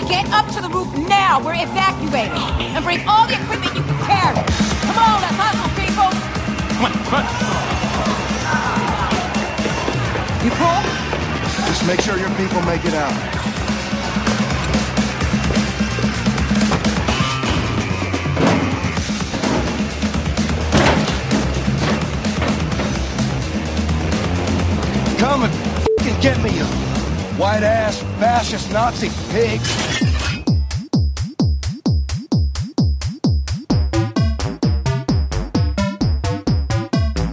to get up to the roof now. We're evacuating. And bring all the equipment you can carry. Come on, let's hustle, people. Come on, come on. You cool? Just make sure your people make it out. Come and f***ing get me, up. White-ass, fascist, Nazi pig.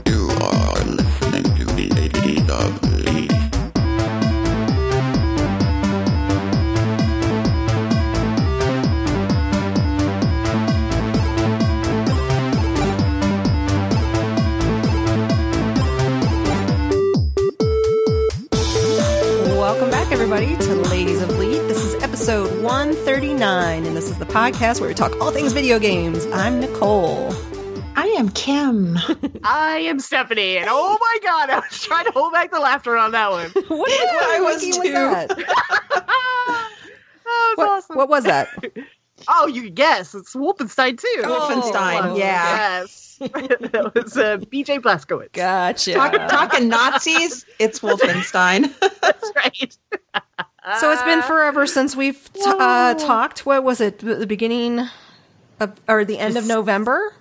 You are listening to the ADW. Episode 139, and this is the podcast where we talk all things video games. I'm Nicole. I am Kim. I am Stephanie. And oh my god, I was trying to hold back the laughter on that one. What is I was too. That was awesome. What was that? Oh, you guess. It's Wolfenstein 2. Wolfenstein, oh, yeah. Yes. That was B.J. Blazkowicz. Gotcha. Talking Nazis, it's Wolfenstein. That's right. So it's been forever since we've talked. What was it? The beginning of, or the end of November?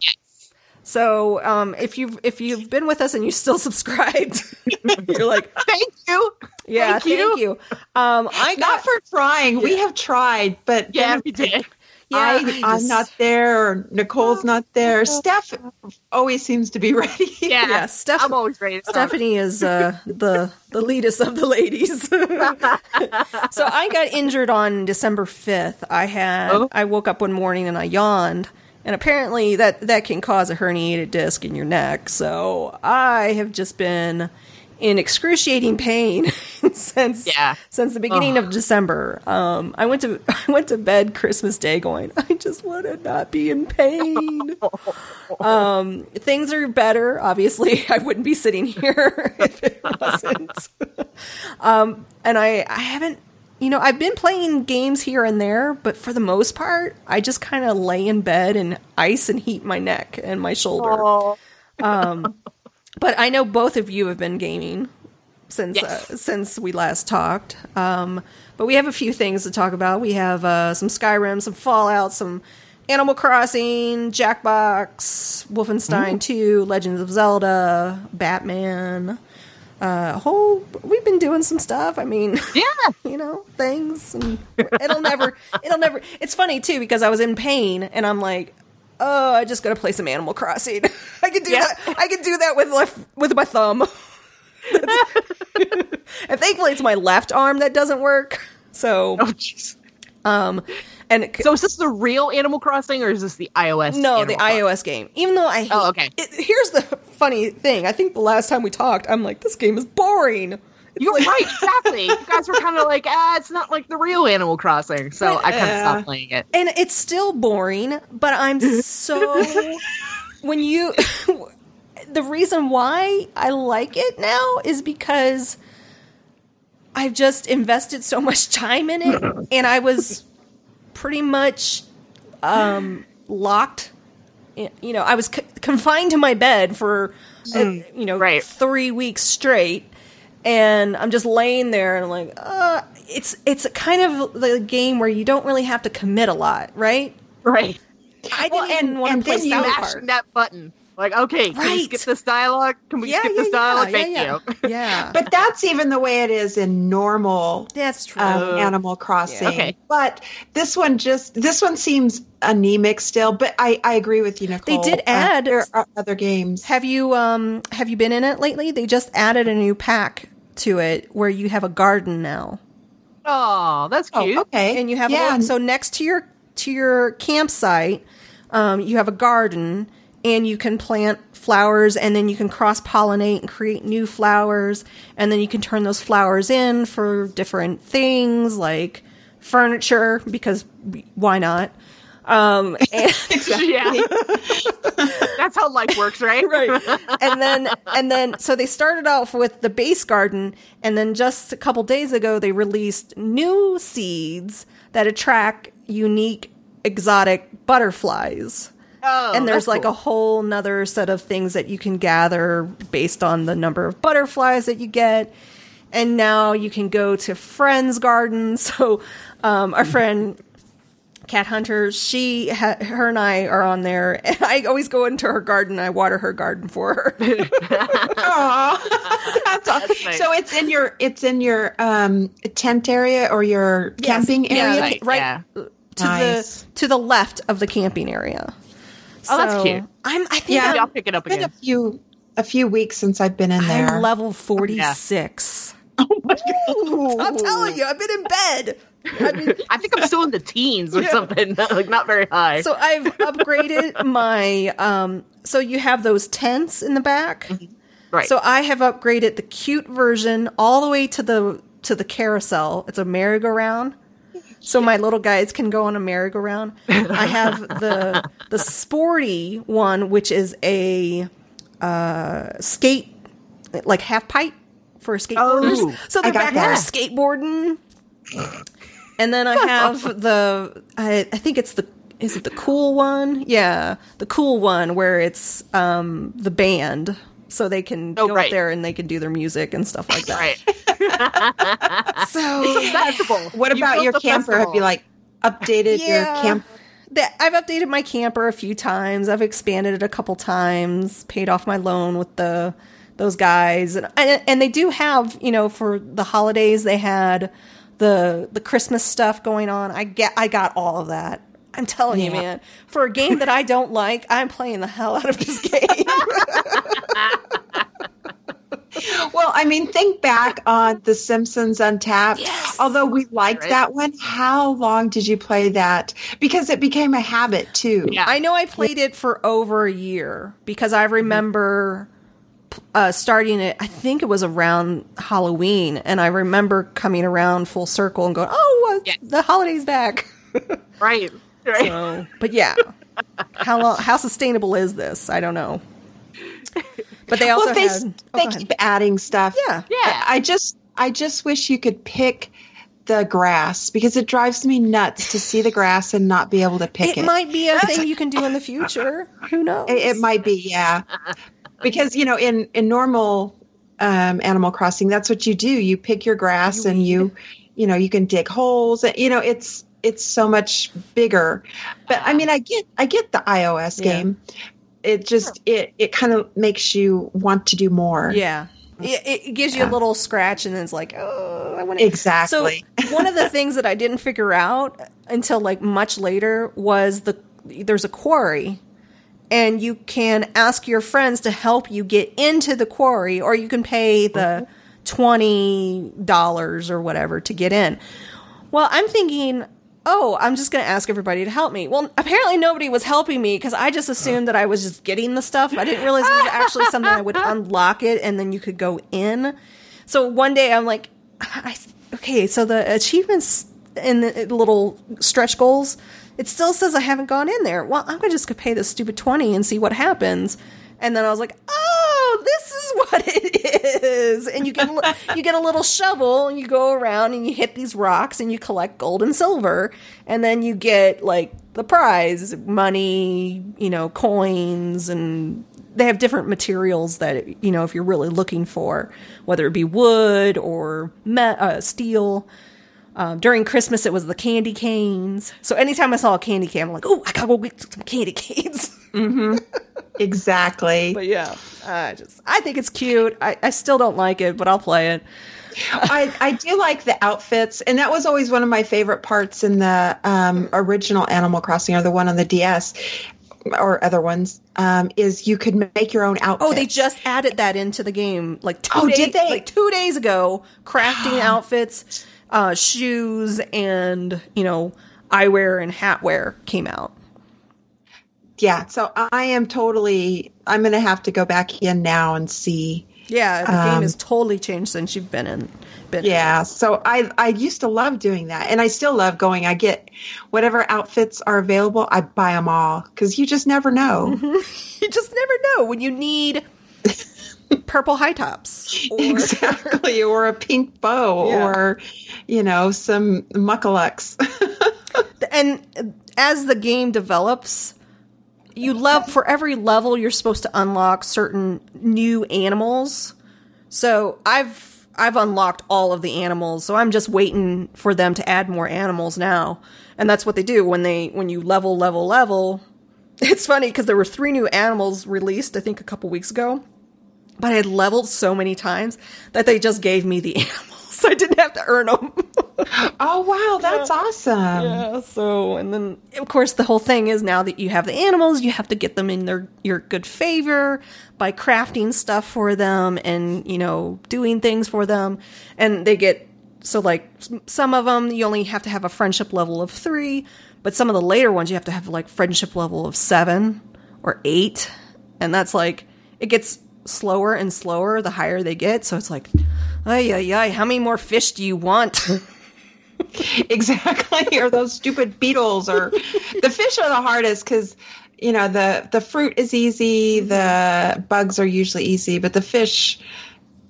Yes. So if you've been with us and you still subscribed, you're like, thank you. Yeah, thank you. Not for trying. Yeah. We have tried, but we did. Yeah, I'm not there. Nicole's not there. Steph always seems to be ready. Yeah, Steph, I'm always ready. Stephanie is the leadest of the ladies. So I got injured on December 5th. I woke up one morning and I yawned, and apparently that can cause a herniated disc in your neck. So I have just been in excruciating pain since the beginning of December. I went to bed Christmas Day going, I just want to not be in pain. Things are better. Obviously, I wouldn't be sitting here if it wasn't. And I haven't, I've been playing games here and there, but for the most part, I just kind of lay in bed and ice and heat my neck and my shoulder. But I know both of you have been gaming since we last talked. But we have a few things to talk about. We have some Skyrim, some Fallout, some Animal Crossing, Jackbox, Wolfenstein 2, Legends of Zelda, Batman. We've been doing some stuff. I mean, things, and it'll never. It's funny too because I was in pain and I'm like, oh, I just got to play some Animal Crossing. I can do that. I can do that with my thumb. And thankfully, it's my left arm that doesn't work. So, so is this the real Animal Crossing or is this the iOS? No, Animal the Crossing? iOS game. Even though I hate, here's the funny thing. I think the last time we talked, I'm like, this game is boring. You're right, exactly. You guys were kind of like, it's not like the real Animal Crossing, so I kind of stopped playing it. And it's still boring, but I'm so... The reason why I like it now is because I've just invested so much time in it, and I was pretty much locked. I was confined to my bed for, 3 weeks straight. And I'm just laying there, and I'm like, it's a kind of the game where you don't really have to commit a lot, right? Right. I didn't want to play South Park. Smashing that button, like, okay, can we skip this dialogue? Can we skip this dialogue? Thank you. Yeah. But that's even the way it is in normal. That's true. Animal Crossing. Yeah. Okay. But this one seems anemic still. But I agree with you, Nicole. They did add. There are other games. Have you been in it lately? They just added a new pack to it where you have a garden now. Oh, that's cute. Okay, and you have a little, so next to your campsite, you have a garden and you can plant flowers, and then you can cross pollinate and create new flowers, and then you can turn those flowers in for different things like furniture because why not? Exactly. Yeah. That's how life works, right? Right. And then so they started off with the base garden, and then just a couple days ago they released new seeds that attract unique exotic butterflies. Oh, and there's like cool. a whole nother set of things that you can gather based on the number of butterflies that you get. And now you can go to friends' gardens. So our friend Cat Hunter, her and I are on there. And I always go into her garden. I water her garden for her. Aww, that's awesome. Nice. So it's in your tent area or your camping area, right? Yeah. To the left of the camping area. So that's cute. I think I'll pick it up again. It's been a few weeks since I've been in there. I'm level 46. Yeah. Oh my god! I'm telling you, I've been in bed. I think I'm still in the teens or something. Like not very high. So I've upgraded my. So you have those tents in the back, mm-hmm. right? So I have upgraded the cute version all the way to the carousel. It's a merry-go-round. So my little guys can go on a merry-go-round. I have the sporty one, which is a skate, like half pipe for skateboarders. Oh, so they're back there skateboarding. And then I have I think it's the cool one? Yeah, the cool one where it's the band. So they can go up there and they can do their music and stuff like that. Right. So festival. What about your camper? Festival. Have you updated your camper? I've updated my camper a few times. I've expanded it a couple times. Paid off my loan with those guys, and they do have for the holidays they had the Christmas stuff going on. I got all of that. I'm telling you, man. For a game that I don't like, I'm playing the hell out of this game. Well, I mean, think back on The Simpsons Untapped. Yes. Although we liked that one, how long did you play that? Because it became a habit, too. Yeah. I know I played it for over a year because I remember starting it, I think it was around Halloween, and I remember coming around full circle and going, the holiday's back. Right. So, but how sustainable is this? I don't know. But they also they keep adding stuff. Yeah. I just wish you could pick the grass because it drives me nuts to see the grass and not be able to pick it. It might be a thing you can do in the future. Who knows? It might be, yeah. Because in normal Animal Crossing, that's what you do. You pick your grass and you can dig holes. And, it's so much bigger. But I mean, I get the iOS game. It just it kind of makes you want to do more. Yeah. It gives you a little scratch and then it's like, oh, I want to. Exactly. So one of the things that I didn't figure out until much later was there's a quarry and you can ask your friends to help you get into the quarry or you can pay the $20 or whatever to get in. Well, I'm thinking, I'm just going to ask everybody to help me. Well, apparently nobody was helping me because I just assumed that I was just getting the stuff. I didn't realize it was actually something I would unlock it and then you could go in. So one day I'm like, so the achievements in the little stretch goals, it still says I haven't gone in there. Well, I'm going to just pay this stupid $20 and see what happens. And then I was like, this is what it is. And you get a little shovel and you go around and you hit these rocks and you collect gold and silver. And then you get the prize, money, coins. And they have different materials that, if you're really looking for, whether it be wood or steel. During Christmas, it was the candy canes. So anytime I saw a candy cane, I'm like, I got to go get some candy canes. Mm-hmm. Exactly. But I think it's cute. I still don't like it, but I'll play it. I do like the outfits, and that was always one of my favorite parts in the original Animal Crossing, or the one on the DS, or other ones, is you could make your own outfits. Oh, they just added that into the game, 2 days ago, crafting outfits, shoes, and, eyewear and hatwear came out. Yeah, so I'm going to have to go back in now and see Yeah, the game has totally changed since you've been in. Yeah, so I used to love doing that, and I still love going. I get whatever outfits are available, I buy them all, because you just never know. You just never know when you need purple high tops. Or exactly, or a pink bow, yeah. Or, you know, some muckalucks. And as the game develops... for every level, you're supposed to unlock certain new animals. So I've unlocked all of the animals. So I'm just waiting for them to add more animals now. And that's what they do when you level. It's funny because there were 3 new animals released, I think, a couple weeks ago. But I had leveled so many times that they just gave me the animals. I didn't have to earn them. Oh, wow. That's awesome. Yeah. So, and then, of course, the whole thing is now that you have the animals, you have to get them in your good favor by crafting stuff for them and, you know, doing things for them. And they get, so like some of them, you only have to have a friendship level of 3, but some of the later ones, you have to have like friendship level of 7 or 8. And that's like, it gets slower and slower the higher they get. So it's like, ay, how many more fish do you want? Exactly, or those stupid beetles, or the fish are the hardest because, you know, the fruit is easy, the bugs are usually easy, but the fish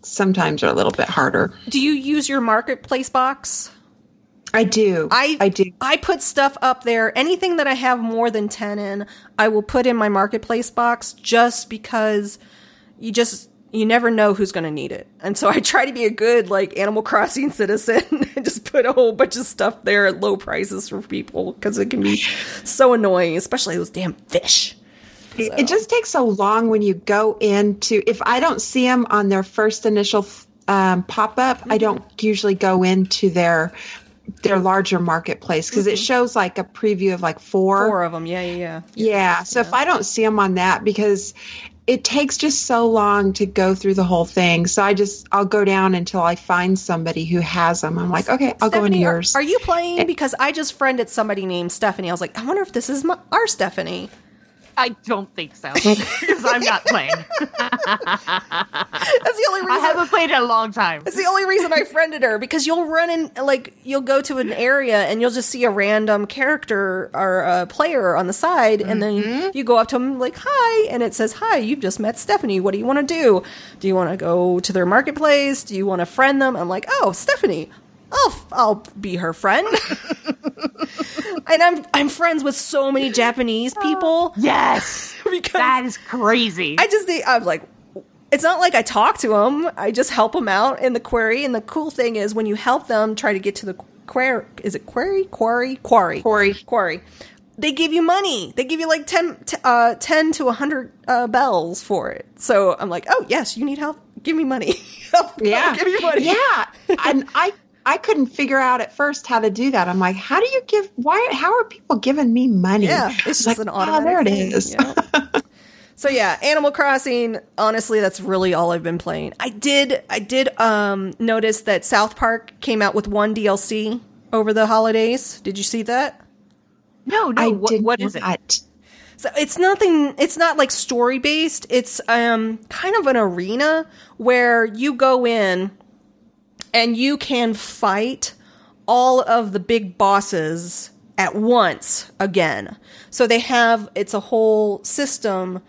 sometimes are a little bit harder. Do you use your marketplace box? I do. I do. I put stuff up there. Anything that I have more than 10 in, I will put in my marketplace box just because you never know who's going to need it. And so I try to be a good, like, Animal Crossing citizen and just put a whole bunch of stuff there at low prices for people because it can be so annoying, especially those damn fish. So. It just takes so long when you go into – if I don't see them on their first initial pop-up, I don't usually go into their larger marketplace because it shows like a preview of like four of them. Yeah. So if I don't see them on that, because – it takes just so long to go through the whole thing. So I'll go down until I find somebody who has them. I'm like, okay, I'll go into yours. Are you playing? Because I just friended somebody named Stephanie. I was like, I wonder if this is our Stephanie. I don't think so. Because I'm not playing. That's the only reason. I haven't played in a long time. That's the only reason I friended her. Because you'll run in, like, you'll go to an area and you'll just see a random character or a player on the side. And then you go up to them like, hi. And it says, hi, you've just met Stephanie. What do you want to do? Do you want to go to their marketplace? Do you want to friend them? I'm like, oh, Stephanie. I'll be her friend. And I'm friends with so many Japanese people. Yes. Because that is crazy. I'm like, it's not like I talk to them. I just help them out in the quarry. And the cool thing is when you help them try to get to the quarry, is it quarry? Quarry. They give you money. They give you like 10 to 100 bells for it. So I'm like, oh, yes, you need help? Give me money. Give me money. Yeah. And I couldn't figure out at first how to do that. I'm like, how do you give? How are people giving me money? Yeah, it's just like, an automatic. Oh, there it is. Yeah. So yeah, Animal Crossing. Honestly, that's really all I've been playing. I did notice that South Park came out with 1 DLC over the holidays. Did you see that? No, what is it? So it's nothing. It's not like story based. It's kind of an arena where you go in. And you can fight all of the big bosses at once again. So it's a whole system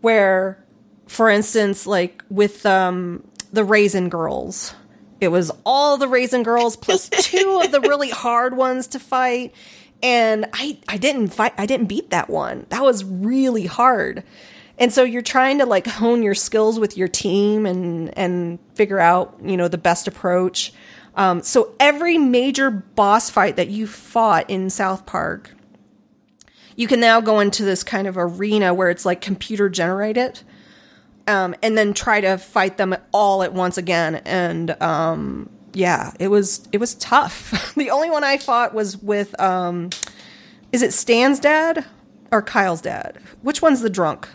where, for instance, like with the Raisin Girls, it was all the Raisin Girls plus 2 of the really hard ones to fight. And I didn't beat that one. That was really hard. And so you're trying to like hone your skills with your team and figure out, you know, the best approach. So every major boss fight that you fought in South Park, you can now go into this kind of arena where it's like computer generated, and then try to fight them all at once again. And it was tough. The only one I fought was with is it Stan's dad or Kyle's dad? Which one's the drunk?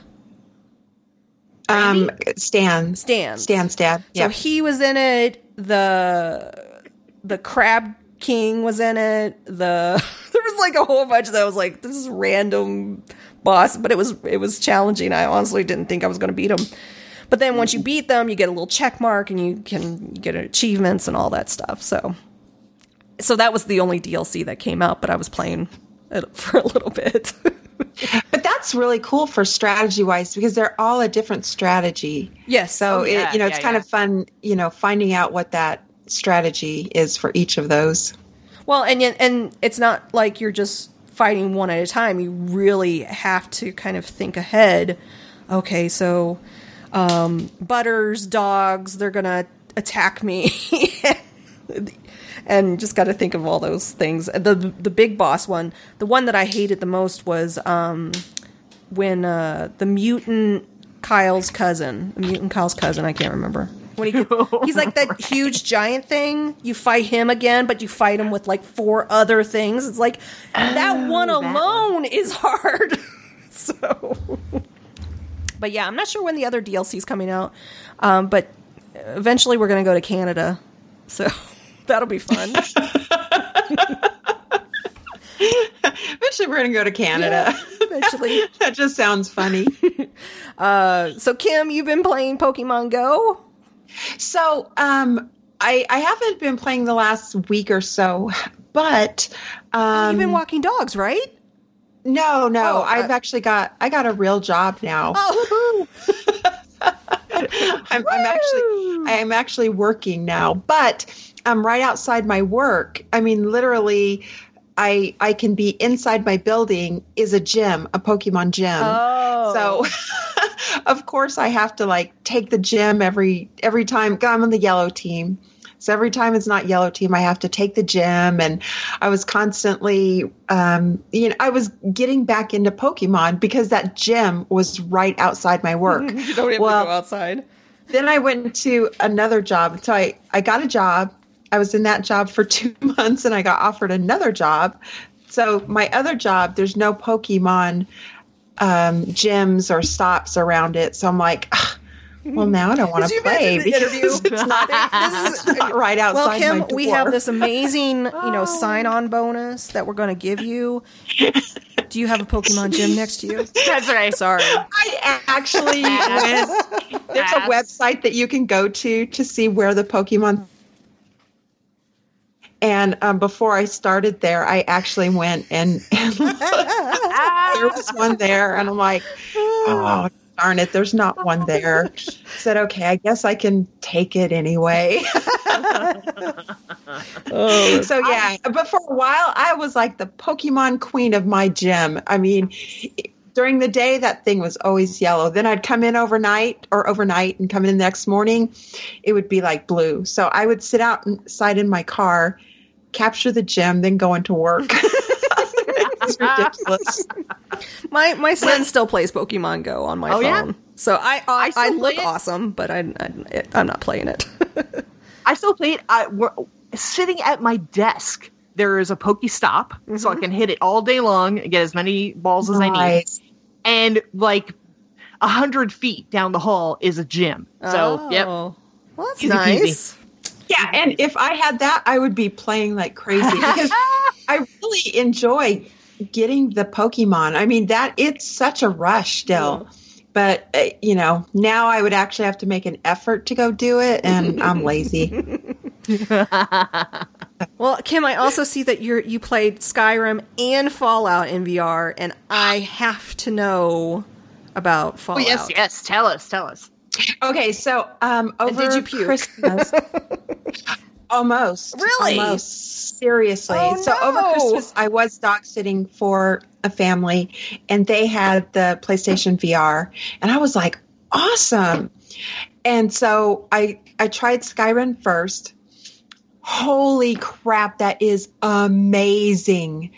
Stan's dad. Yeah. So he was in it. The Crab King was in it. There was like a whole bunch that was like, this is random boss, but it was challenging. I honestly didn't think I was going to beat him. But then once you beat them, you get a little check mark and you can get achievements and all that stuff. So that was the only DLC that came out, but I was playing it for a little bit. But that's really cool for strategy-wise because they're all a different strategy. Yes. So, it's kind of fun, finding out what that strategy is for each of those. Well, and it's not like you're just fighting one at a time. You really have to kind of think ahead. Okay, so Butter's dogs, they're going to attack me. And just got to think of all those things. The big boss one, the one that I hated the most was when the mutant Kyle's cousin, I can't remember. He's like that huge giant thing. You fight him again, but you fight him with like four other things. It's like that one alone is hard. So, but yeah, I'm not sure when the other DLC is coming out, but eventually we're going to go to Canada. So that'll be fun. Eventually we're going to go to Canada. Yeah, eventually. That just sounds funny. So Kim, you've been playing Pokemon Go? So I haven't been playing the last week or so, but you've been walking dogs, right? No. I got a real job now. Oh. I'm actually working now, but right outside my work. I mean, literally, I can be inside my building is a gym, a Pokemon gym. Oh. So. Of course, I have to take the gym every time. I'm on the yellow team. So every time it's not yellow team, I have to take the gym. And I was constantly, I was getting back into Pokemon because that gym was right outside my work. You don't even go outside. Then I went to another job. So I got a job. I was in that job for 2 months and I got offered another job. So my other job, there's no Pokemon gyms or stops around it. So I'm like, well, now I don't want to play because it's not right outside my door. Well, Kim, we have this amazing, sign-on bonus that we're going to give you. Do you have a Pokemon gym next to you? That's right. Sorry. I actually there's a website that you can go to see where the Pokemon. And before I started there, I actually went and there was one there. And I'm like, oh, darn it, there's not one there. I said, okay, I guess I can take it anyway. So, yeah. But for a while, I was like the Pokemon queen of my gym. I mean, during the day, that thing was always yellow. Then I'd come in overnight and come in the next morning. It would be like blue. So I would sit outside in my car, capture the gym, then go into work. It's ridiculous. My son still plays Pokemon Go on my phone. Yeah? So I look awesome, but I'm not playing it. I still play it. Sitting at my desk, there is a PokeStop, so I can hit it all day long and get as many balls as I need. And 100 feet down the hall is a gym. So, yep. Well, that's nice. Yeah, and if I had that, I would be playing like crazy because I really enjoy getting the Pokemon. I mean, it's such a rush still. Yeah. But, now I would actually have to make an effort to go do it, and I'm lazy. Well, Kim, I also see that you played Skyrim and Fallout in VR, and I have to know about Fallout. Oh, yes, tell us. Okay, so over did you puke? Christmas, almost seriously. Oh, so over Christmas, I was dog sitting for a family, and they had the PlayStation VR, and I was like, awesome. And so I tried Skyrim first. Holy crap, that is amazing.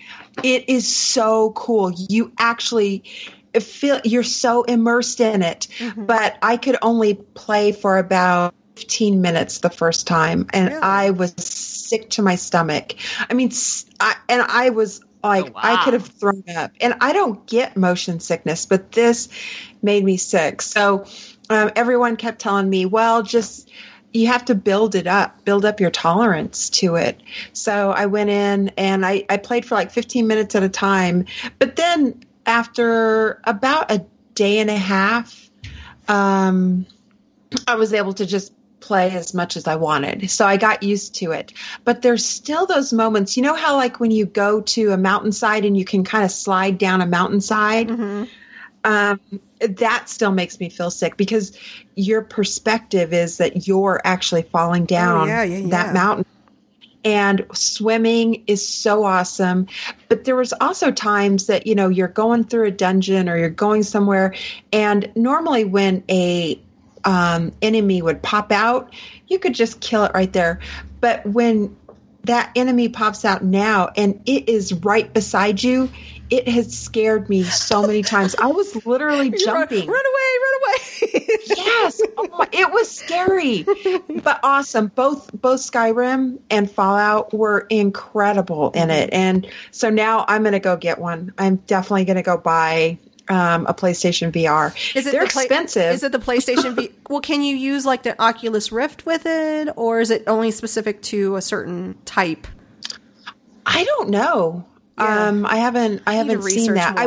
It is so cool. You actually feel you're so immersed in it. Mm-hmm. But I could only play for about 15 minutes the first time, and really? I was sick to my stomach. I mean, I was like, oh, wow. I could have thrown up. And I don't get motion sickness, but this made me sick. So everyone kept telling me, well, just... you have to build up your tolerance to it. So I went in and I played for 15 minutes at a time. But then after about a day and a half, I was able to just play as much as I wanted. So I got used to it. But there's still those moments. You know how like when you go to a mountainside and you can kind of slide down a mountainside? Mm-hmm. That still makes me feel sick because your perspective is that you're actually falling down that mountain. And swimming is so awesome. But there was also times that, you know, you're going through a dungeon or you're going somewhere. And normally when a enemy would pop out, you could just kill it right there. But when that enemy pops out now and it is right beside you, it has scared me so many times. I was literally jumping. Run away. Yes. Oh my, it was scary, but awesome. Both Skyrim and Fallout were incredible in it. And so now I'm going to go get one. I'm definitely going to go buy a PlayStation VR. They're expensive. Is it the PlayStation VR? Well, can you use like the Oculus Rift with it, or is it only specific to a certain type? I don't know. Yeah. I haven't seen that.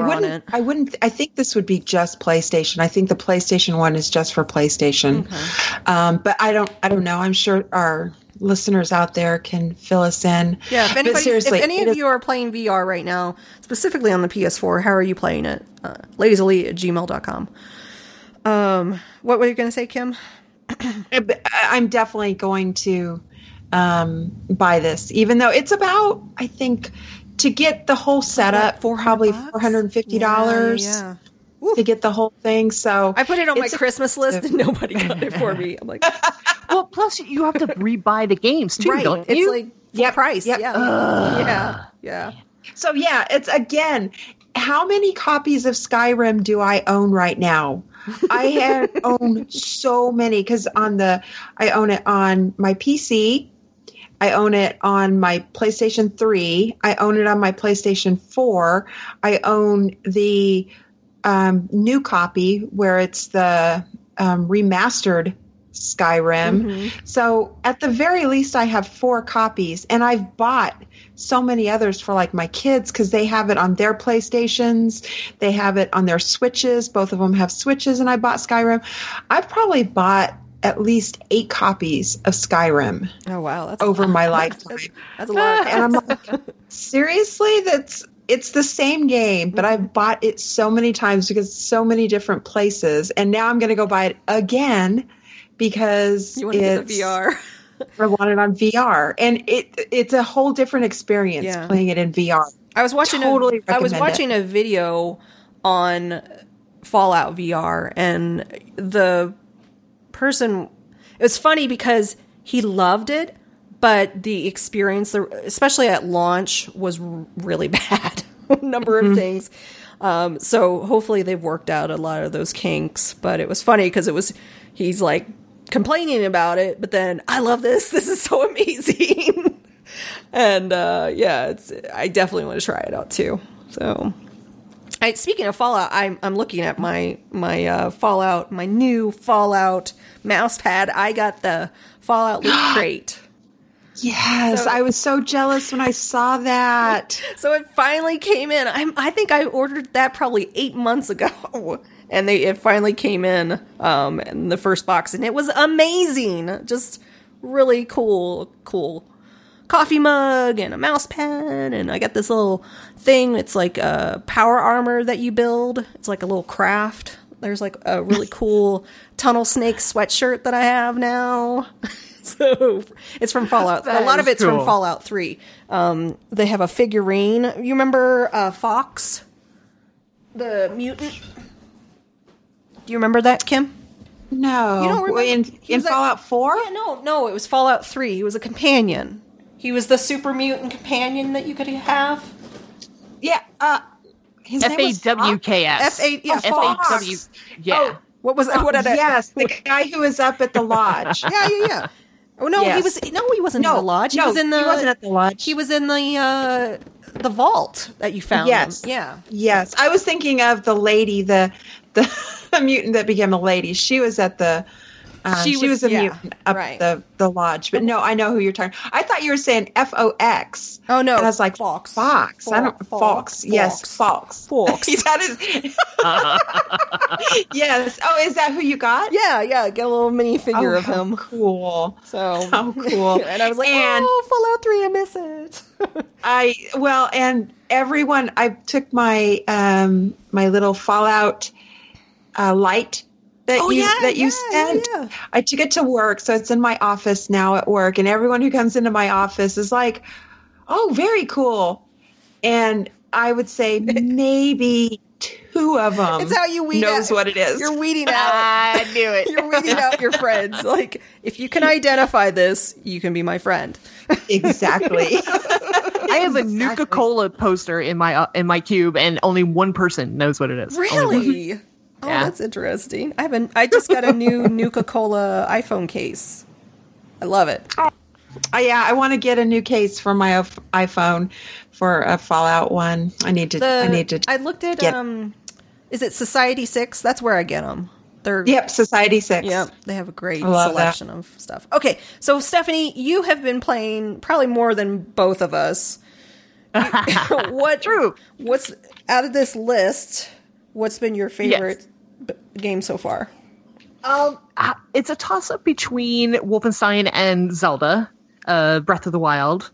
I think this would be just PlayStation. I think the PlayStation one is just for PlayStation. Okay. But I don't know. I'm sure our listeners out there can fill us in. Yeah. If any of you are playing VR right now, specifically on the PS4, how are you playing it? lazily@gmail.com. What were you going to say, Kim? I'm definitely going to buy this, even though it's about, I think, to get the whole setup, for probably $450 to get the whole thing. So I put it on my Christmas list, and nobody got it for me. I'm like, well, plus you have to rebuy the games too, right? Don't you? It's like price, yeah. So yeah, it's again, how many copies of Skyrim do I own right now? I own so many because I own it on my PC. I own it on my PlayStation 3. I own it on my PlayStation 4. I own the new copy where it's the remastered Skyrim. Mm-hmm. So at the very least, I have 4 copies. And I've bought so many others for like my kids because they have it on their PlayStations. They have it on their Switches. Both of them have Switches, and I bought Skyrim. I've probably bought at least 8 copies of Skyrim. Oh wow, that's over my lifetime. That's a lot. And I'm like, seriously, it's the same game, but I've bought it so many times because so many different places, and now I'm going to go buy it again because you want to get the VR. I want it on VR, and it's a whole different experience playing it in VR. I was watching a video on Fallout VR, and the person, it was funny because he loved it, but the experience, especially at launch, was really bad. A number of things. So hopefully they've worked out a lot of those kinks. But it was funny because he's like complaining about it, but then I love this. This is so amazing. And I definitely want to try it out too. So. Speaking of Fallout, I'm looking at my Fallout, my new Fallout mouse pad. I got the Fallout Loot Crate. Yes, so, I was so jealous when I saw that. So it finally came in. I think I ordered that probably 8 months ago, and it finally came in the first box, and it was amazing. Just really cool. Coffee mug and a mouse pad, and I got this little thing. It's like a power armor that you build. It's like a little craft. There's like a really cool Tunnel Snakes sweatshirt that I have now. So it's from Fallout. A lot of it's cool. From Fallout 3. They have a figurine. You remember Fawkes, the mutant? Do you remember that, Kim? No. You don't remember? In Fallout 4? Yeah, no. It was Fallout 3. He was a companion. He was the super mutant companion that you could have. Yeah. His name was Fawkes. Fawkes. Yeah. Oh, what was that? Yes, the guy who was up at the lodge. Yeah. Oh no, yes. He wasn't in the lodge. He wasn't at the lodge. He was in the vault that you found. Yes. Him. Yeah. Yes. I was thinking of the lady, the mutant that became a lady. She was at the She was a mutant up the lodge. But no, I know who you're talking. I thought you were saying F-O-X. Oh, no. And I was like, Fawkes. I don't, Fawkes. Yes, Fawkes. Yes. Oh, is that who you got? Yeah. Get a little mini figure of him. Cool. And I was like, Fallout 3, I miss it. And everyone, I took my my little Fallout light that you sent. Yeah. I took it to work, so it's in my office now at work, and everyone who comes into my office is like, "Oh, very cool." And I would say maybe two of them what it is. You're weeding out. I knew it. You're weeding out your friends. Like, if you can identify this, you can be my friend. Exactly. I have a Nuka-Cola poster in my cube, and only one person knows what it is. Really? Oh, yeah. That's interesting. I just got a new Nuka-Cola iPhone case. I love it. I want to get a new case for my iPhone for a Fallout one. I need to. I looked at is it Society6? That's where I get them. Yep, Society6. Yep, they have a great selection of stuff. Okay, so Stephanie, you have been playing probably more than both of us. What's out of this list? What's been your favorite game so far? It's a toss-up between Wolfenstein and Zelda, Breath of the Wild.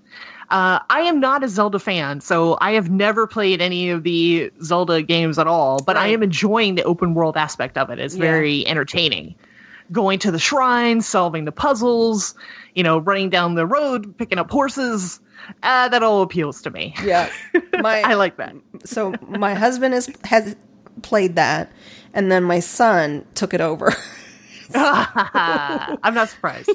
I am not a Zelda fan, so I have never played any of the Zelda games at all, but I am enjoying the open world aspect of it. It's very entertaining. Going to the shrine, solving the puzzles, running down the road, picking up horses. That all appeals to me. Yeah. I like that. So my husband has played that, and then my son took it over. I'm not surprised.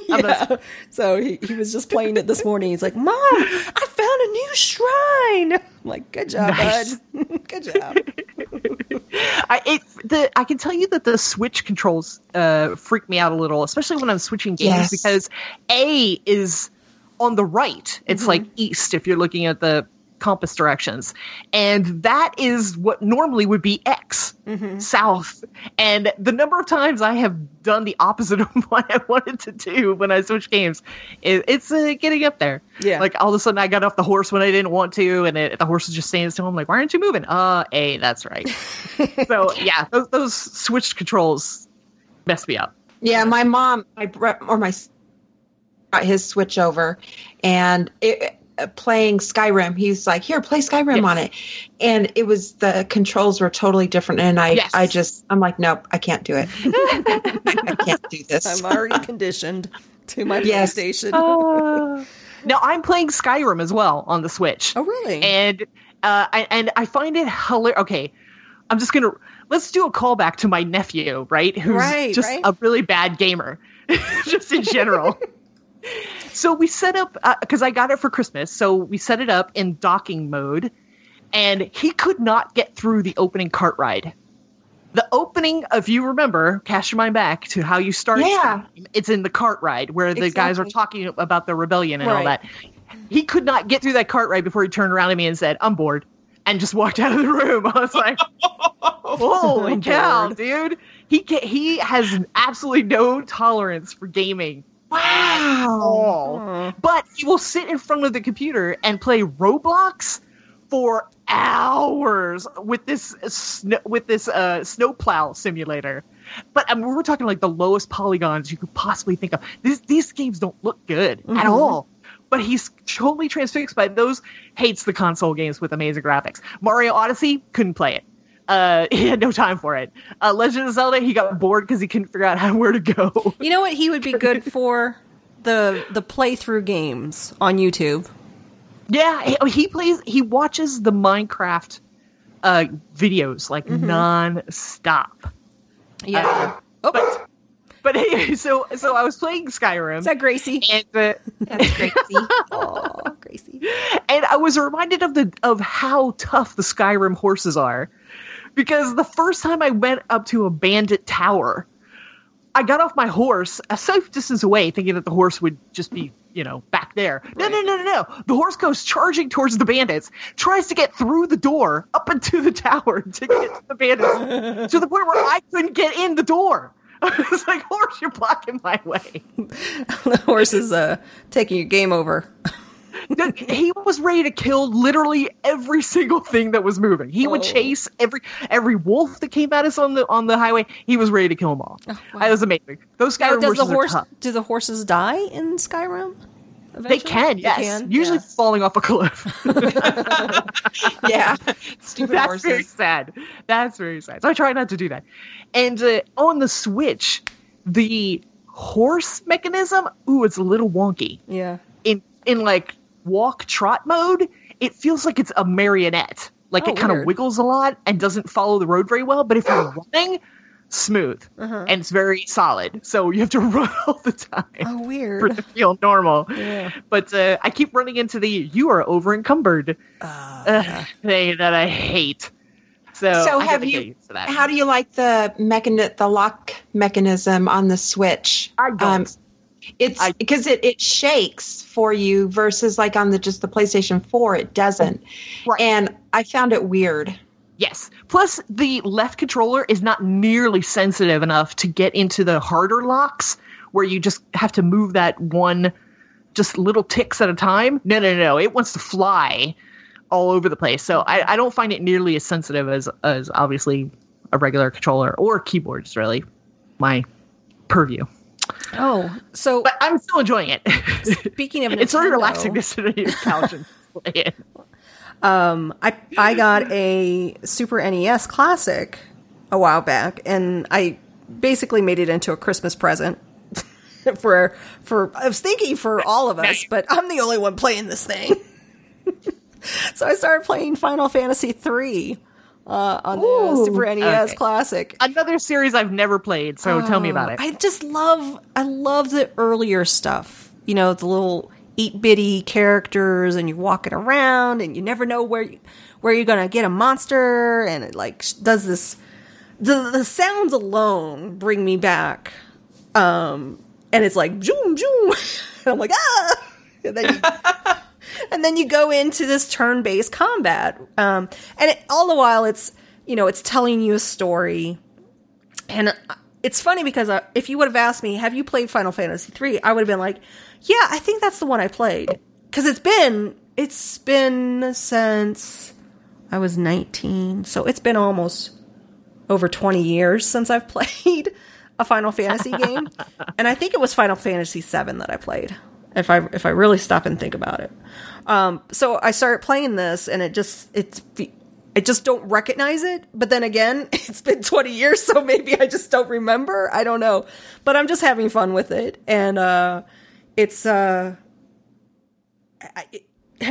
So he was just playing it this morning. He's like, "Mom, I found a new shrine." I'm like, "Good job, bud. Good job." I can tell you that the Switch controls freak me out a little, especially when I'm switching games, because A is on the right. It's like east if you're looking at the compass directions, and that is what normally would be X, south, and the number of times I have done the opposite of what I wanted to do when I switch games, it's getting up there. Yeah, like all of a sudden I got off the horse when I didn't want to, and the horse was just standing still. I'm like, "Why aren't you moving?" A, that's right. So yeah, those Switch controls mess me up. Yeah, my mom, my got his Switch over, and it playing Skyrim, he's like, "Here, play Skyrim on it," and it was the controls were totally different, and I'm like, "Nope, I can't do it. I can't do this. I'm already conditioned to my PlayStation." Now I'm playing Skyrim as well on the Switch. Oh, really? And I find it hilarious. Okay, I'm just gonna let's do a callback to my nephew, right? Who's a really bad gamer, just in general. So we set up, because I got it for Christmas, so we set it up in docking mode, and he could not get through the opening cart ride. The opening, if you remember, cast your mind back to how you start. Yeah. It's in the cart ride where the guys are talking about the rebellion and all that. He could not get through that cart ride before he turned around at me and said, "I'm bored," and just walked out of the room. I was like, holy cow, dude. He has absolutely no tolerance for gaming. Wow. But he will sit in front of the computer and play Roblox for hours with this snowplow simulator. But we're talking like the lowest polygons you could possibly think of. These games don't look good at all. But he's totally transfixed by those. Hates the console games with amazing graphics. Mario Odyssey, couldn't play it. He had no time for it. Legend of Zelda, he got bored because he couldn't figure out where to go. You know what he would be good for? The playthrough games on YouTube. Yeah, he watches the Minecraft videos like non-stop. Yeah. But anyway, so I was playing Skyrim. Is that Gracie? That's Gracie. Oh, Gracie. And I was reminded of how tough the Skyrim horses are, because the first time I went up to a bandit tower, I got off my horse a safe distance away, thinking that the horse would just be, back there. Right. No. The horse goes charging towards the bandits, tries to get through the door up into the tower to get to the bandits, to the point where I couldn't get in the door. I was like, horse, you're blocking my way. The horse is taking your game over. He was ready to kill literally every single thing that was moving. He would chase every wolf that came at us on the highway. He was ready to kill them all. Oh, wow. That was amazing. Those Skyrim horses are tough. Do the horses die in Skyrim? Eventually? They can, yes. They can, usually falling off a cliff. Yeah. Stupid That's horses. Very sad. That's very sad. So I try not to do that. And on the Switch, the horse mechanism, it's a little wonky. Yeah. In like walk trot mode, it feels like it's a marionette. Like it kind of wiggles a lot and doesn't follow the road very well. But if you're running, smooth and it's very solid. So you have to run all the time. Oh, weird. For it to feel normal. Yeah. But I keep running into the "you are over encumbered" thing that I hate. So have you? How do you like the lock mechanism on the Switch? I don't. It's because it shakes for you versus like on the PlayStation 4, it doesn't. Right. And I found it weird. Yes. Plus, the left controller is not nearly sensitive enough to get into the harder locks where you just have to move that one just little ticks at a time. No. It wants to fly all over the place. So I don't find it nearly as sensitive as obviously a regular controller or keyboards, really. My purview. But I'm still enjoying it. Speaking of Nintendo, it's sort of relaxing to sit on your couch and play it. I got a Super NES Classic a while back, and I basically made it into a Christmas present for I was thinking for all of us, but I'm the only one playing this thing. So I started playing Final Fantasy III on the Super NES Classic. Another series I've never played, so tell me about it. I love the earlier stuff. You know, the little itty-bitty characters, and you're walking around, and you never know where you're going to get a monster, and it like does this. The sounds alone bring me back, and it's like zoom zoom, and I'm like and then you go into this turn-based combat, and all the while it's it's telling you a story, and it's funny because if you would have asked me, have you played Final Fantasy III? I would have been like, yeah, I think that's the one I played, because it's been since I was 19, so it's been almost over 20 years since I've played a Final Fantasy game, and I think it was Final Fantasy VII that I played. If I really stop and think about it. So I started playing this, and I just don't recognize it. But then again, it's been 20 years, so maybe I just don't remember. I don't know. But I'm just having fun with it. And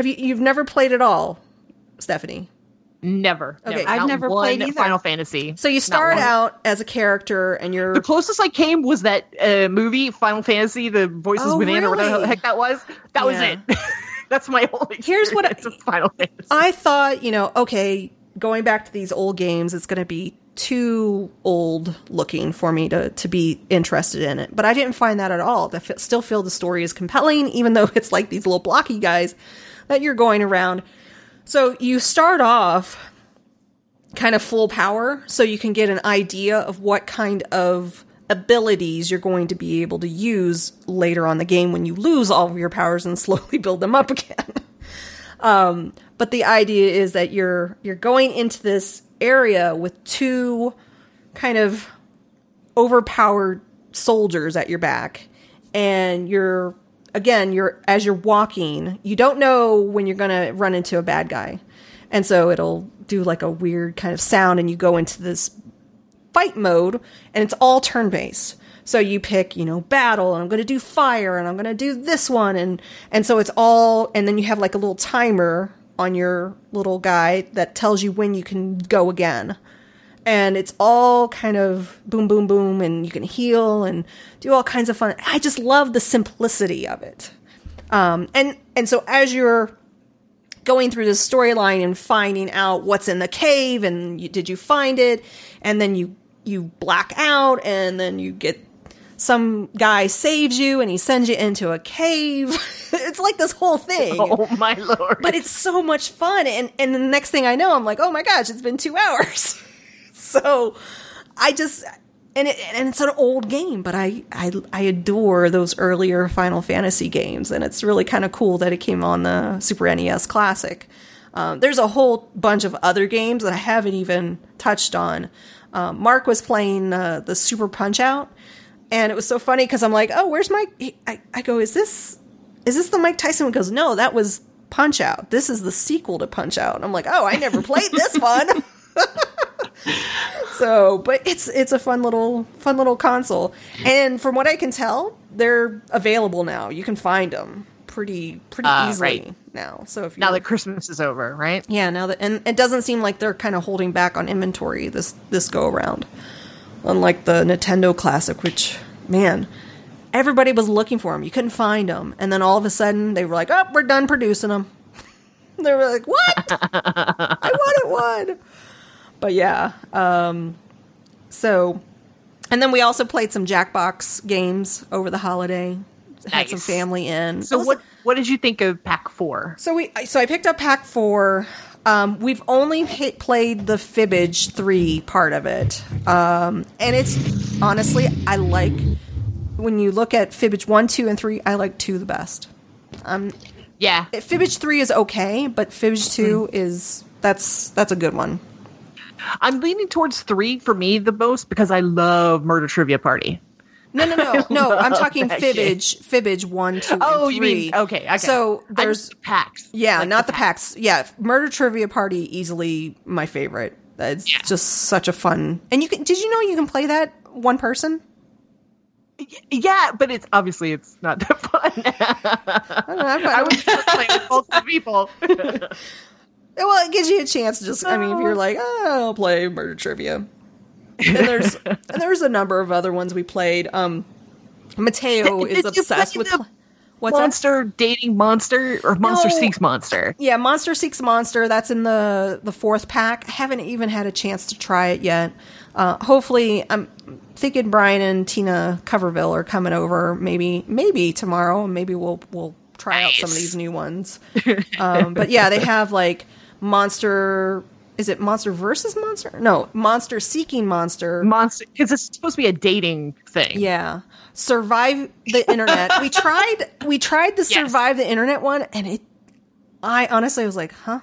you've never played at all, Stephanie? Never. Okay. Never. I've never played either. Final Fantasy. So you start out as a character, and you're... The closest I came was that movie, Final Fantasy, The Voices Within, or whatever the heck that was. That was it. That's my only experience with Final Fantasy. I thought, going back to these old games, it's going to be too old looking for me to be interested in it. But I didn't find that at all. I still feel the story is compelling, even though it's like these little blocky guys that you're going around. So you start off kind of full power, so you can get an idea of what kind of abilities you're going to be able to use later on the game when you lose all of your powers and slowly build them up again. But the idea is that you're going into this area with two kind of overpowered soldiers at your back, and as you're walking, you don't know when you're going to run into a bad guy. And so it'll do like a weird kind of sound, and you go into this fight mode, and it's all turn-based. So you pick, battle, and I'm going to do fire, and I'm going to do this one. And so it's all, and then you have like a little timer on your little guy that tells you when you can go again. And it's all kind of boom, boom, boom, and you can heal and do all kinds of fun. I just love the simplicity of it. And so as you're going through the storyline and finding out what's in the cave, and did you find it? And then you black out, and then you get some guy saves you, and he sends you into a cave. It's like this whole thing. Oh, my Lord. But it's so much fun. And the next thing I know, I'm like, oh, my gosh, it's been 2 hours. So I just And it's an old game, but I adore those earlier Final Fantasy games, and it's really kind of cool that it came on the Super NES Classic. There's a whole bunch of other games that I haven't even touched on. Mark was playing the Super Punch-Out, and it was so funny because I'm like, oh, where's Mike? I go, is this the Mike Tyson? He goes, no, that was Punch-Out. This is the sequel to Punch-Out. And I'm like, oh, I never played this one. So, but it's a fun little console. And from what I can tell, they're available now. You can find them pretty easily now. So if now that Christmas is over, right? Yeah, now that, and it doesn't seem like they're kind of holding back on inventory this go around. Unlike the Nintendo Classic, which, man, everybody was looking for them. You couldn't find them. And then all of a sudden they were like, "Oh, we're done producing them." They were like, "What? I wanted one." But yeah, so, and then we also played some Jackbox games over the holiday. Nice. Had some family in. So what did you think of Pack 4? So I picked up Pack 4. We've only played the Fibbage 3 part of it, and it's honestly, I like, when you look at Fibbage 1, 2, and 3, I like 2 the best. Yeah, Fibbage 3 is okay, but Fibbage 2 is that's a good one. I'm leaning towards 3 for me the most because I love Murder Trivia Party. No. I'm talking Fibbage. Fibbage 1, 2. Oh, and 3. You mean okay? So there's packs. Yeah, like not the packs. Yeah, Murder Trivia Party easily my favorite. It's just such a fun. And you can. Did you know you can play that one person? Yeah, but it's obviously it's not that fun. I was just playing with multiple people. Well, it gives you a chance to just, I mean, if you're like, I'll play Murder Trivia. And there's a number of other ones we played. Mateo is obsessed with... What's Monster that? Dating Monster or Monster Seeks Monster? Yeah, Monster Seeks Monster. That's in the 4th pack. I haven't even had a chance to try it yet. Hopefully, I'm thinking Brian and Tina Coverville are coming over maybe tomorrow. Maybe we'll try out some of these new ones. But yeah, they have like... Monster, is it Monster versus Monster? No, Monster Seeking Monster. Monster, because it's supposed to be a dating thing. Yeah, Survive the Internet. We tried the Survive the Internet one, and I honestly was like, huh,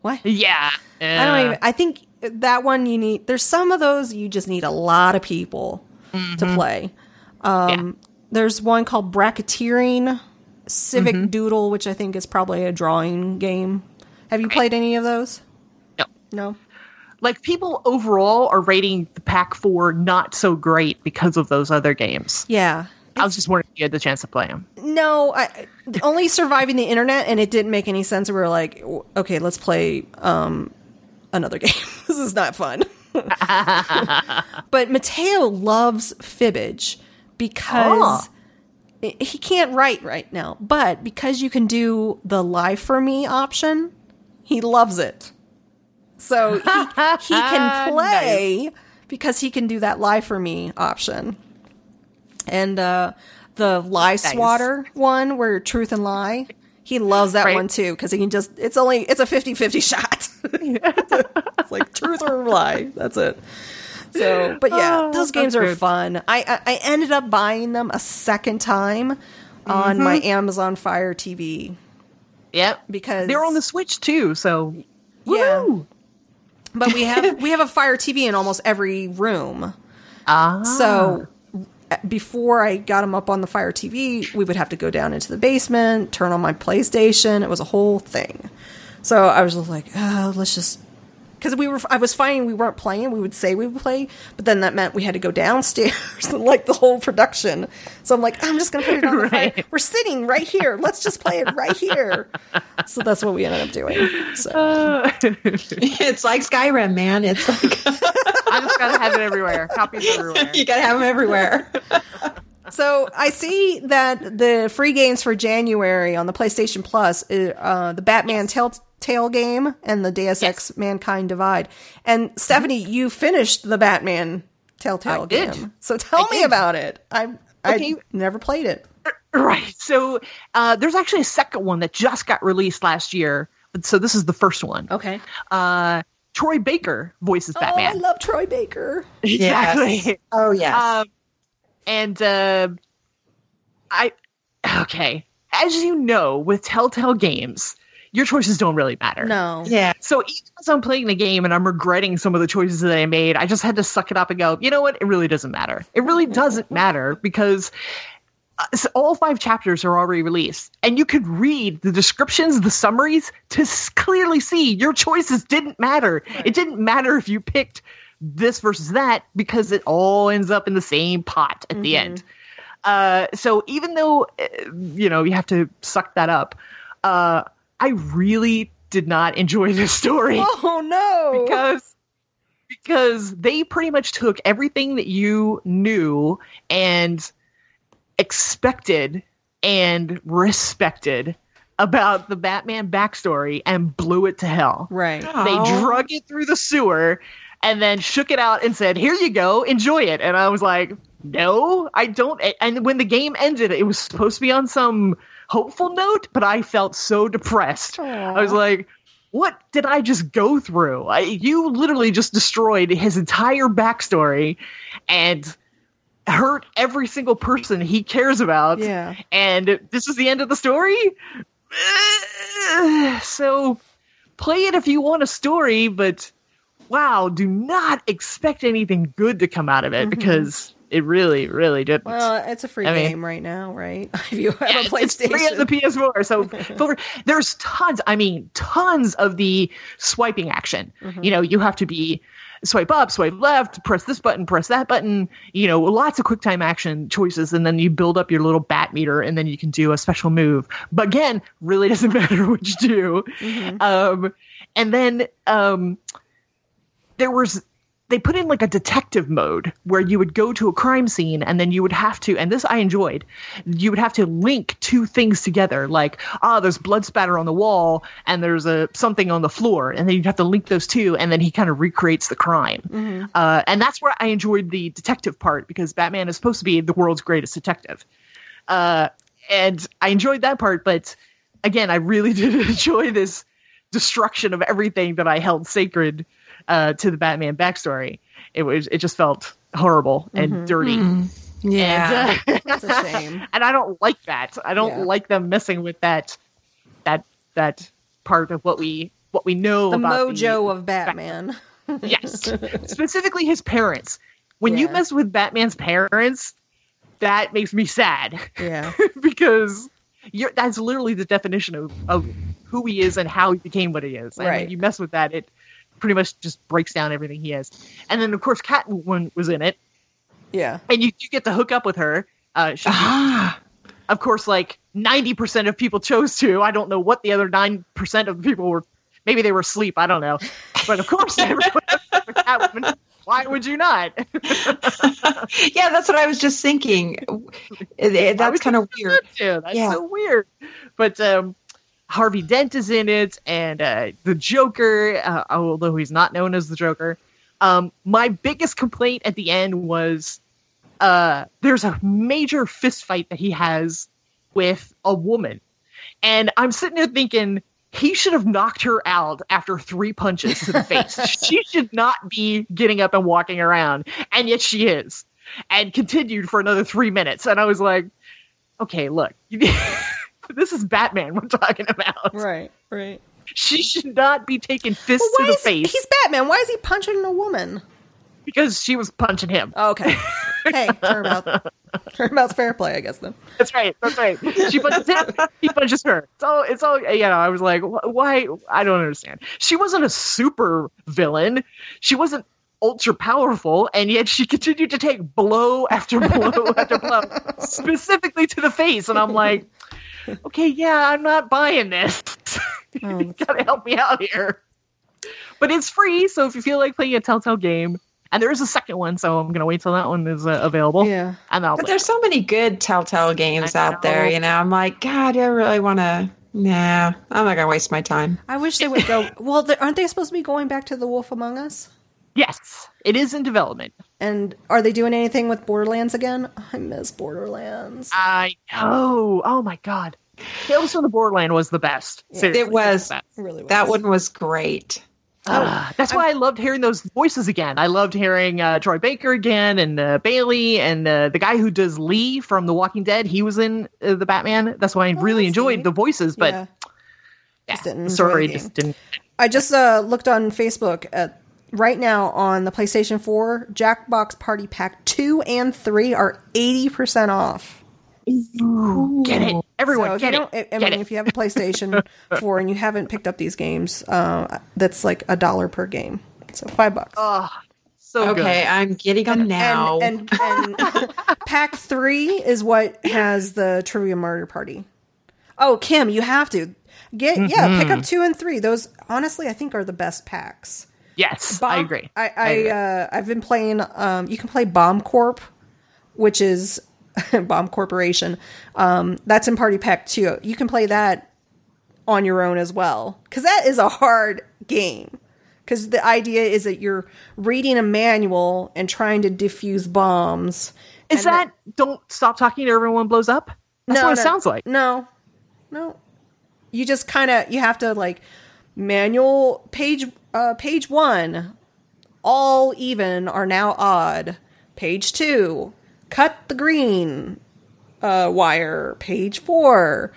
what? Yeah, I think that one you need. There's some of those you just need a lot of people to play. There's one called Bracketeering, Civic Doodle, which I think is probably a drawing game. Have you played any of those? No. Like, people overall are rating the Pack 4 not so great because of those other games. Yeah. I was just wondering if you had the chance to play them. No, only Surviving the Internet, and it didn't make any sense. We were like, okay, let's play another game. This is not fun. But Mateo loves Fibbage because... He can't write right now, but because you can do the live for me option... He loves it. So he can play because he can do that lie for me option. And the lie swatter one where truth and lie, he loves that one too because he can just, it's a 50-50 shot. It's like truth or lie. That's it. So, but yeah, those games are fun. I ended up buying them a second time on my Amazon Fire TV. Yep, because they're on the Switch too. So, woo-hoo. Yeah. But we have a Fire TV in almost every room. So before I got them up on the Fire TV, we would have to go down into the basement, turn on my PlayStation. It was a whole thing. So I was just like, let's just because I was finding we weren't playing. We would say we would play, but then that meant we had to go downstairs, like the whole production. So I'm like, I'm just going to put it on. The We're sitting right here. Let's just play it right here. So that's what we ended up doing. So. It's like Skyrim, man. It's like I just got to have it everywhere. Copies everywhere. You got to have them everywhere. So I see that the free games for January on the PlayStation Plus, the Batman Telltale game and the Deus Ex Mankind Divide. And Stephanie, you finished the Batman Telltale game. So tell me about it. I never played it. Right. So there's actually a second one that just got released last year. So this is the first one. Okay. Troy Baker voices Batman. Oh, I love Troy Baker. Exactly. Yes. Oh, yes. Okay. As you know, with Telltale Games, your choices don't really matter. No. Yeah. So even as I'm playing the game and I'm regretting some of the choices that I made, I just had to suck it up and go, you know what? It really doesn't matter. It really doesn't matter because so all 5 chapters are already released. And you could read the descriptions, the summaries to clearly see your choices didn't matter. Right. It didn't matter if you picked this versus that because it all ends up in the same pot at the end. So even though, you know, you have to suck that up, I really did not enjoy this story. Oh, no. Because they pretty much took everything that you knew and expected and respected about the Batman backstory and blew it to hell. Right. They drug it through the sewer and then shook it out and said, here you go, enjoy it. And I was like, no, I don't. And when the game ended, it was supposed to be on some hopeful note, but I felt so depressed. Aww. I was like, what did I just go through? You literally just destroyed his entire backstory and hurt every single person he cares about. Yeah. And this is the end of the story? So play it if you want a story, but wow, do not expect anything good to come out of it because it really, really didn't. Well, it's a free game right now, right? If you have a PlayStation. It's free on the PS4. So there's tons of the swiping action. You know, you have to be swipe up, swipe left, press this button, press that button. You know, lots of QuickTime action choices. And then you build up your little bat meter and then you can do a special move. But again, really doesn't matter what you do. And then they put in like a detective mode where you would go to a crime scene and then you would have to, and this I enjoyed, you would have to link 2 things together. Like, there's blood spatter on the wall and there's something on the floor. And then you'd have to link those 2. And then he kind of recreates the crime. And that's where I enjoyed the detective part because Batman is supposed to be the world's greatest detective. And I enjoyed that part. But again, I really did enjoy this destruction of everything that I held sacred to the Batman backstory. It just felt horrible and dirty. Yeah, that's a shame. And I don't like that. I don't like them messing with that part of what we know the about mojo of Batman. Yes, specifically his parents. When you mess with Batman's parents, that makes me sad. Yeah, because that's literally the definition of who he is and how he became what he is. And when you mess with that, it pretty much just breaks down everything he is. And then, of course, Catwoman was in it. Yeah. And you get to hook up with her. Of course, like 90% of people chose to. I don't know what the other 9% of the people were. Maybe they were asleep. I don't know. But of course they were Catwoman. Why would you not? Yeah, that's what I was just thinking. That's kind of weird. That's so weird. But, Harvey Dent is in it, and the Joker, although he's not known as the Joker. My biggest complaint at the end was there's a major fist fight that he has with a woman. And I'm sitting there thinking, he should have knocked her out after 3 punches to the face. She should not be getting up and walking around. And yet she is. And continued for another 3 minutes. And I was like, okay, look. This is Batman we're talking about. Right. She should not be taking fists to the face. He's Batman. Why is he punching a woman? Because she was punching him. Oh, okay. Hey, turnabout's fair play, I guess, then. That's right. She punches him, he punches her. It's all, you know, I was like, why? I don't understand. She wasn't a super villain. She wasn't ultra powerful, and yet she continued to take blow after blow after blow, specifically to the face. And I'm like, okay, yeah, I'm not buying this. You gotta help me out here. But it's free, so if you feel like playing a Telltale game, and there is a second one, so I'm gonna wait till that one is available. Yeah, but there's so many good Telltale games out there. You know, I'm like, God, I really want to. Nah, I'm not gonna waste my time. I wish they would go. Well, aren't they supposed to be going back to The Wolf Among Us? Yes, it is in development. And are they doing anything with Borderlands again? I miss Borderlands. I know. Oh, my God. Tales from the Borderland was the best. Yeah, it was. It really was. That one was great. That's why I loved hearing those voices again. I loved hearing Troy Baker again, and Bailey, and the guy who does Lee from The Walking Dead. He was in the Batman. That's why I really enjoyed the voices, but just didn't. I just looked on Facebook at right now on the PlayStation 4, Jackbox Party Pack 2 and 3 are 80% off. Ooh, get it. Everyone, so get it. If you have a PlayStation 4 and you haven't picked up these games, that's like $1 per game. So $5. Oh, so okay, good. I'm getting them now. And Pack 3 is what has the Trivia Murder Party. Oh, Kim, you have to. Pick up 2 and 3. Those, honestly, I think are the best packs. Yes, I agree. I agree. I've been playing, you can play Bomb Corp, which is... Bomb Corporation. That's in Party Pack 2. You can play that on your own as well, because that is a hard game. Because the idea is that you're reading a manual and trying to defuse bombs. Is that don't stop talking? Everyone blows up. That's what it sounds like. No. You just kind of have to like manual page 1. All even are now odd. Page 2. Cut the green wire, page 4.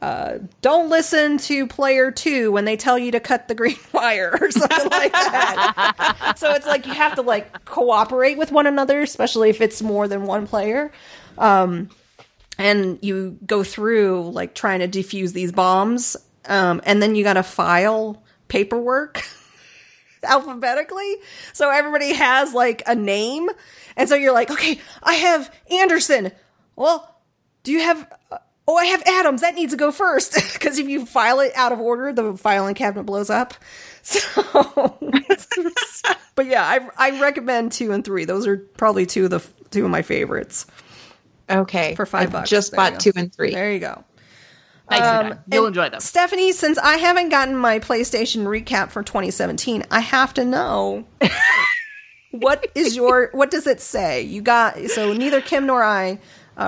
Don't listen to player 2 when they tell you to cut the green wire or something like that. So it's like you have to like cooperate with one another, especially if it's more than one player. And you go through like trying to defuse these bombs. And then you got to file paperwork alphabetically. So everybody has like a name. And so you're like, okay, I have Anderson. Well, do you have... Oh, I have Adams. That needs to go first. Because if you file it out of order, the filing cabinet blows up. So, but yeah, I recommend 2 and 3. Those are probably two of my favorites. Okay. For $5. Just bought 2 and 3. There you go. Thanks for that. You'll enjoy them. Stephanie, since I haven't gotten my PlayStation recap for 2017, I have to know... What does it say? You got, so neither Kim nor I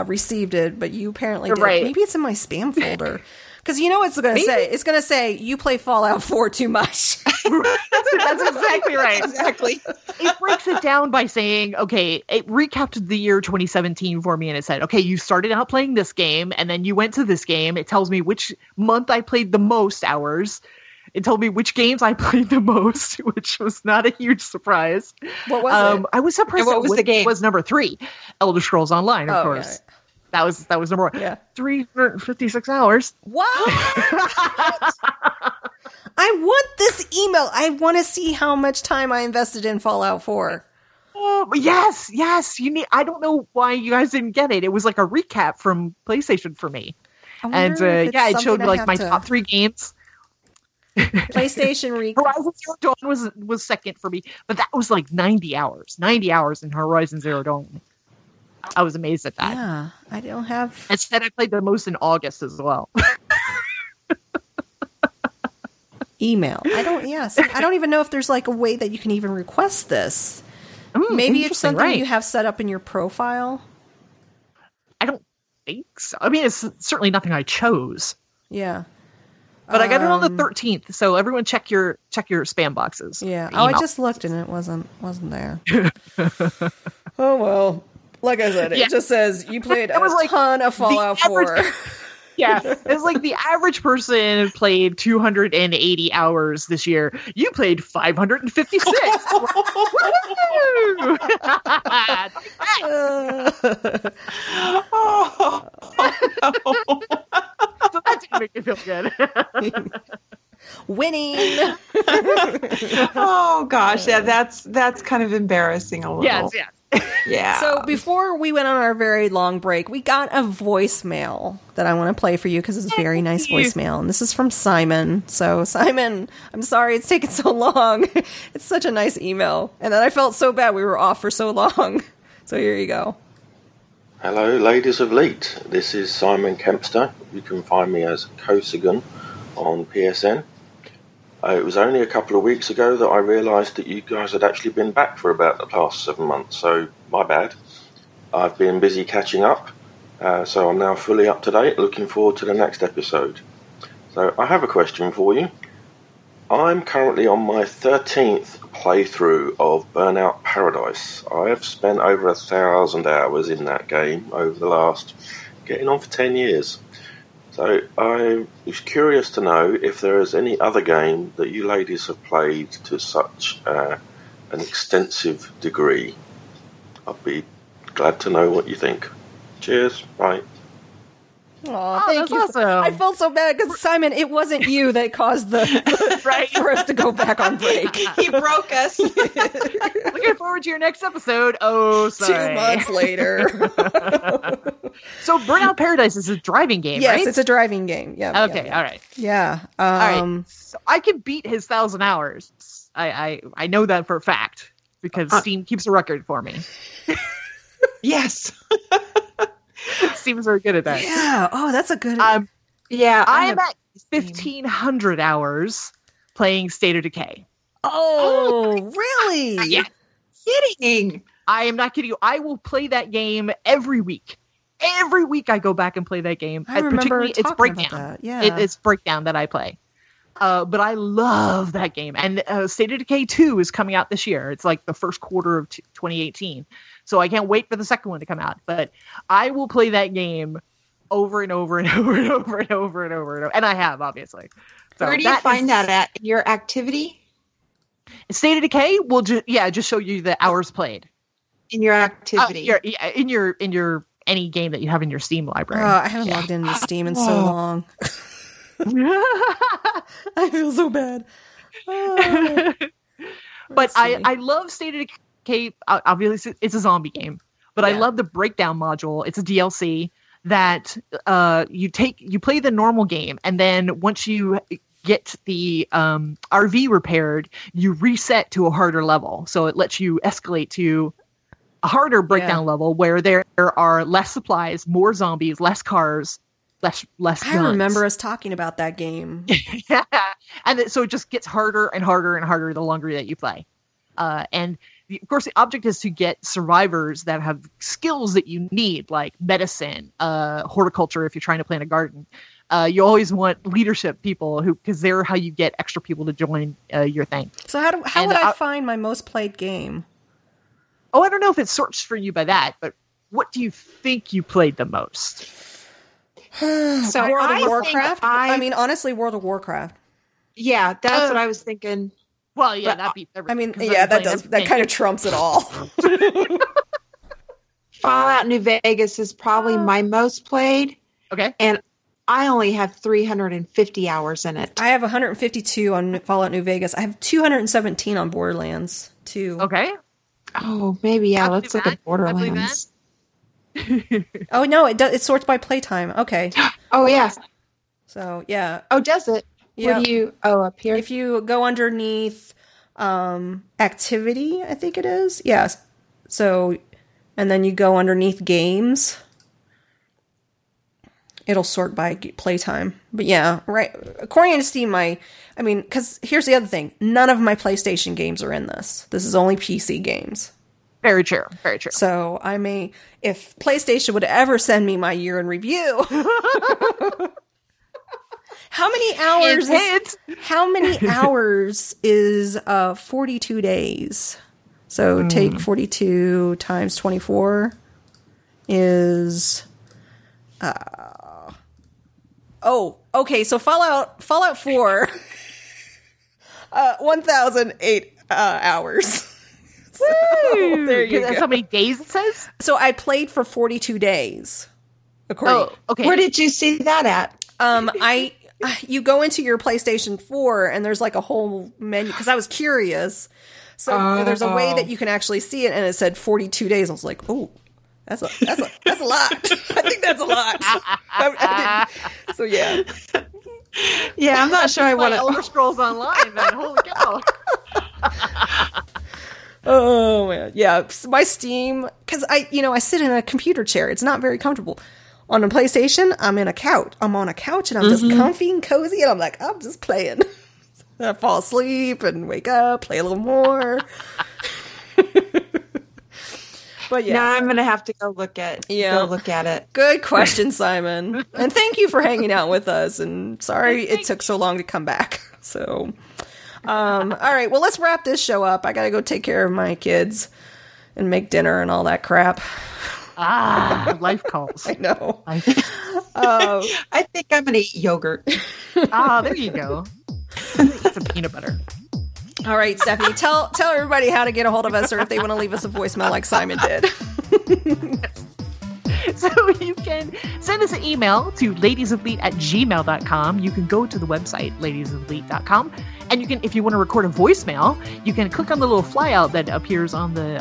received it, but you apparently did. Right. Maybe it's in my spam folder. Because you know what it's going to say? It's going to say, you play Fallout 4 too much. That's exactly right. Exactly. It breaks it down by saying, okay, it recapped the year 2017 for me, and it said, okay, you started out playing this game, and then you went to this game. It tells me which month I played the most hours. It told me which games I played the most, which was not a huge surprise. What was it? I was surprised. What was the game? Was number 3, Elder Scrolls Online, of course. Right. That was number 1. Yeah. 356 hours. What? I want this email. I want to see how much time I invested in Fallout 4. Oh, yes. I don't know why you guys didn't get it. It was like a recap from PlayStation for me, and it showed like my top 3 games. PlayStation recap. Horizon Zero Dawn was second for me, but that was like 90 hours in Horizon Zero Dawn. I was amazed at that. Yeah, I don't have. Instead, I played the most in August as well. Email. I don't even know if there's like a way that you can even request this. Maybe it's something you have set up in your profile. I don't think so. I mean, it's certainly nothing I chose. Yeah. But I got it on the 13th, so everyone check your spam boxes. Yeah. Oh, I just looked and it wasn't there. Oh well. Like I said, it just says you played a ton of Fallout 4. Yeah. It's like the average person played 280 hours this year. You played 556. Oh, no. So that didn't make me feel good. Winning. Oh gosh, yeah, that's kind of embarrassing a little. Yes. Yeah. So before we went on our very long break, we got a voicemail that I want to play for you because it's a very nice voicemail, and this is from Simon. So Simon, I'm sorry it's taken so long. It's such a nice email, and then I felt so bad we were off for so long. So here you go. Hello, ladies of Leet. This is Simon Kempster. You can find me as Kosigan on PSN. It was only a couple of weeks ago that I realised that you guys had actually been back for about the past 7 months, so my bad. I've been busy catching up, so I'm now fully up to date, looking forward to the next episode. So I have a question for you. I'm currently on my 13th playthrough of Burnout Paradise. I have spent over 1,000 hours in that game over the last, getting on for 10 years. So I was curious to know if there is any other game that you ladies have played to such an extensive degree. I'd be glad to know what you think. Cheers. Bye. Aw, thank you. Awesome. I felt so bad because, Simon, it wasn't you that caused the right for us to go back on break. He broke us. Looking forward to your next episode. Oh, sorry. 2 months later. So Burnout Paradise is a driving game, right? Yes, it's a driving game. Yeah. Okay, yeah. All right. Yeah. All right. So I can beat his 1,000 hours. I know that for a fact because Steam keeps a record for me. Yes. Seems very good at that. Yeah. Oh, that's a good. Yeah, I am at 1,500 hours playing State of Decay. Oh, really? Yeah. Kidding. I am not kidding you. I will play that game every week. Every week I go back and play that game. I remember particularly talking it's Breakdown. About that. Yeah. It's Breakdown that I play. But I love that game. And State of Decay 2 is coming out this year. It's like the first quarter of 2018. So I can't wait for the second one to come out. But I will play that game over and over and over and over and over and over and over. And I have, obviously. So where do you find that at? Your activity? State of Decay will just show you the hours played. In your activity. In your any game that you have in your Steam library. I haven't logged into Steam in so long. I feel so bad. But I love State of Decay. Obviously, it's a zombie game, but I love the Breakdown module. It's a DLC that you play the normal game, and then once you get the RV repaired, you reset to a harder level. So it lets you escalate to a harder Breakdown level where there are less supplies, more zombies, less cars. Less I guns. Remember us talking about that game. Yeah. And so it just gets harder and harder and harder the longer that you play. Of course, the object is to get survivors that have skills that you need, like medicine, horticulture, if you're trying to plant a garden. You always want leadership people because they're how you get extra people to join your thing. So how would I find my most played game? Oh, I don't know if it sorts for you by that, but what do you think you played the most? So World of Warcraft? I mean, honestly, World of Warcraft. Yeah, that's what I was thinking. Well, yeah, that beats everything. I mean, yeah, that does. Everything. That kind of trumps it all. Fallout New Vegas is probably my most played. Okay. And I only have 350 hours in it. I have 152 on Fallout New Vegas. I have 217 on Borderlands, too. Okay. Oh, maybe, yeah. Let's look at Borderlands. Oh no, it sorts by playtime. Okay. Oh yeah. So yeah. Oh, does it? Yeah. What do you? Oh, up here. If you go underneath activity, I think it is. Yes. So, and then you go underneath games. It'll sort by playtime. But yeah, right. According to Steam, because here's the other thing: none of my PlayStation games are in this. This is only PC games. Very true. Very true. So I may, if PlayStation would ever send me my year in review, how many hours is 42 days? So take 42 times 24 is, okay. So Fallout 4, 1,008 hours. So, there you go. That's how many days it says? So I played for 42 days. Oh, okay. Where did you see that at? You go into your PlayStation 4 and there's like a whole menu because I was curious. So there's a way that you can actually see it, and it said 42 days. I was like, oh, that's a lot. I think that's a lot. So yeah. Yeah, I'm not sure I want to. Elder Scrolls Online, man. Holy cow. Oh man, yeah. My Steam, because I sit in a computer chair. It's not very comfortable. On a PlayStation, I'm on a couch, and I'm just comfy and cozy, and I'm like, I'm just playing. I fall asleep and wake up, play a little more. But yeah, now I'm gonna have to go look at it. Good question, Simon, and thank you for hanging out with us. And sorry it took so long to come back. So. All right, well, let's wrap this show up. I got to go take care of my kids and make dinner and all that crap. Ah, life calls. I know. I think I'm going to eat yogurt. Ah, there you go. Eat some peanut butter. All right, Stephanie, tell everybody how to get a hold of us, or if they want to leave us a voicemail like Simon did. So you can send us an email to ladiesofleet@gmail.com. You can go to the website, ladiesofleet.com. And you can, if you want to record a voicemail, you can click on the little flyout that appears on the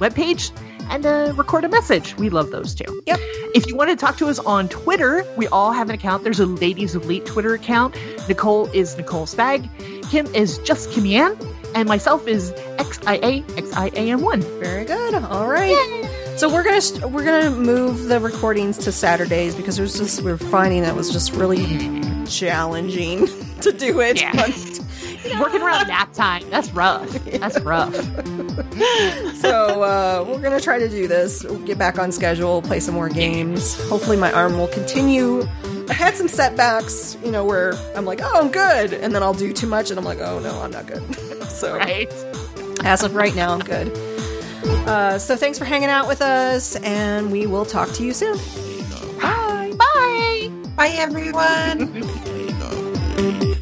webpage and record a message. We love those too. Yep. If you want to talk to us on Twitter, we all have an account. There's a Ladies of Leet Twitter account. Nicole is Nicole Spag. Kim is just Kim Yan. And myself is XIAXIAM1. Very good. All right. Yay. So we're gonna move the recordings to Saturdays because we're finding that was just really challenging to do it. Yeah. Working around nap time. That's rough. That's rough. So we're going to try to do this. We'll get back on schedule, play some more games. Hopefully my arm will continue. I had some setbacks, where I'm like, oh, I'm good. And then I'll do too much and I'm like, oh, no, I'm not good. So right. As of right now, I'm good. So thanks for hanging out with us and we will talk to you soon. Bye. Bye. Bye, everyone.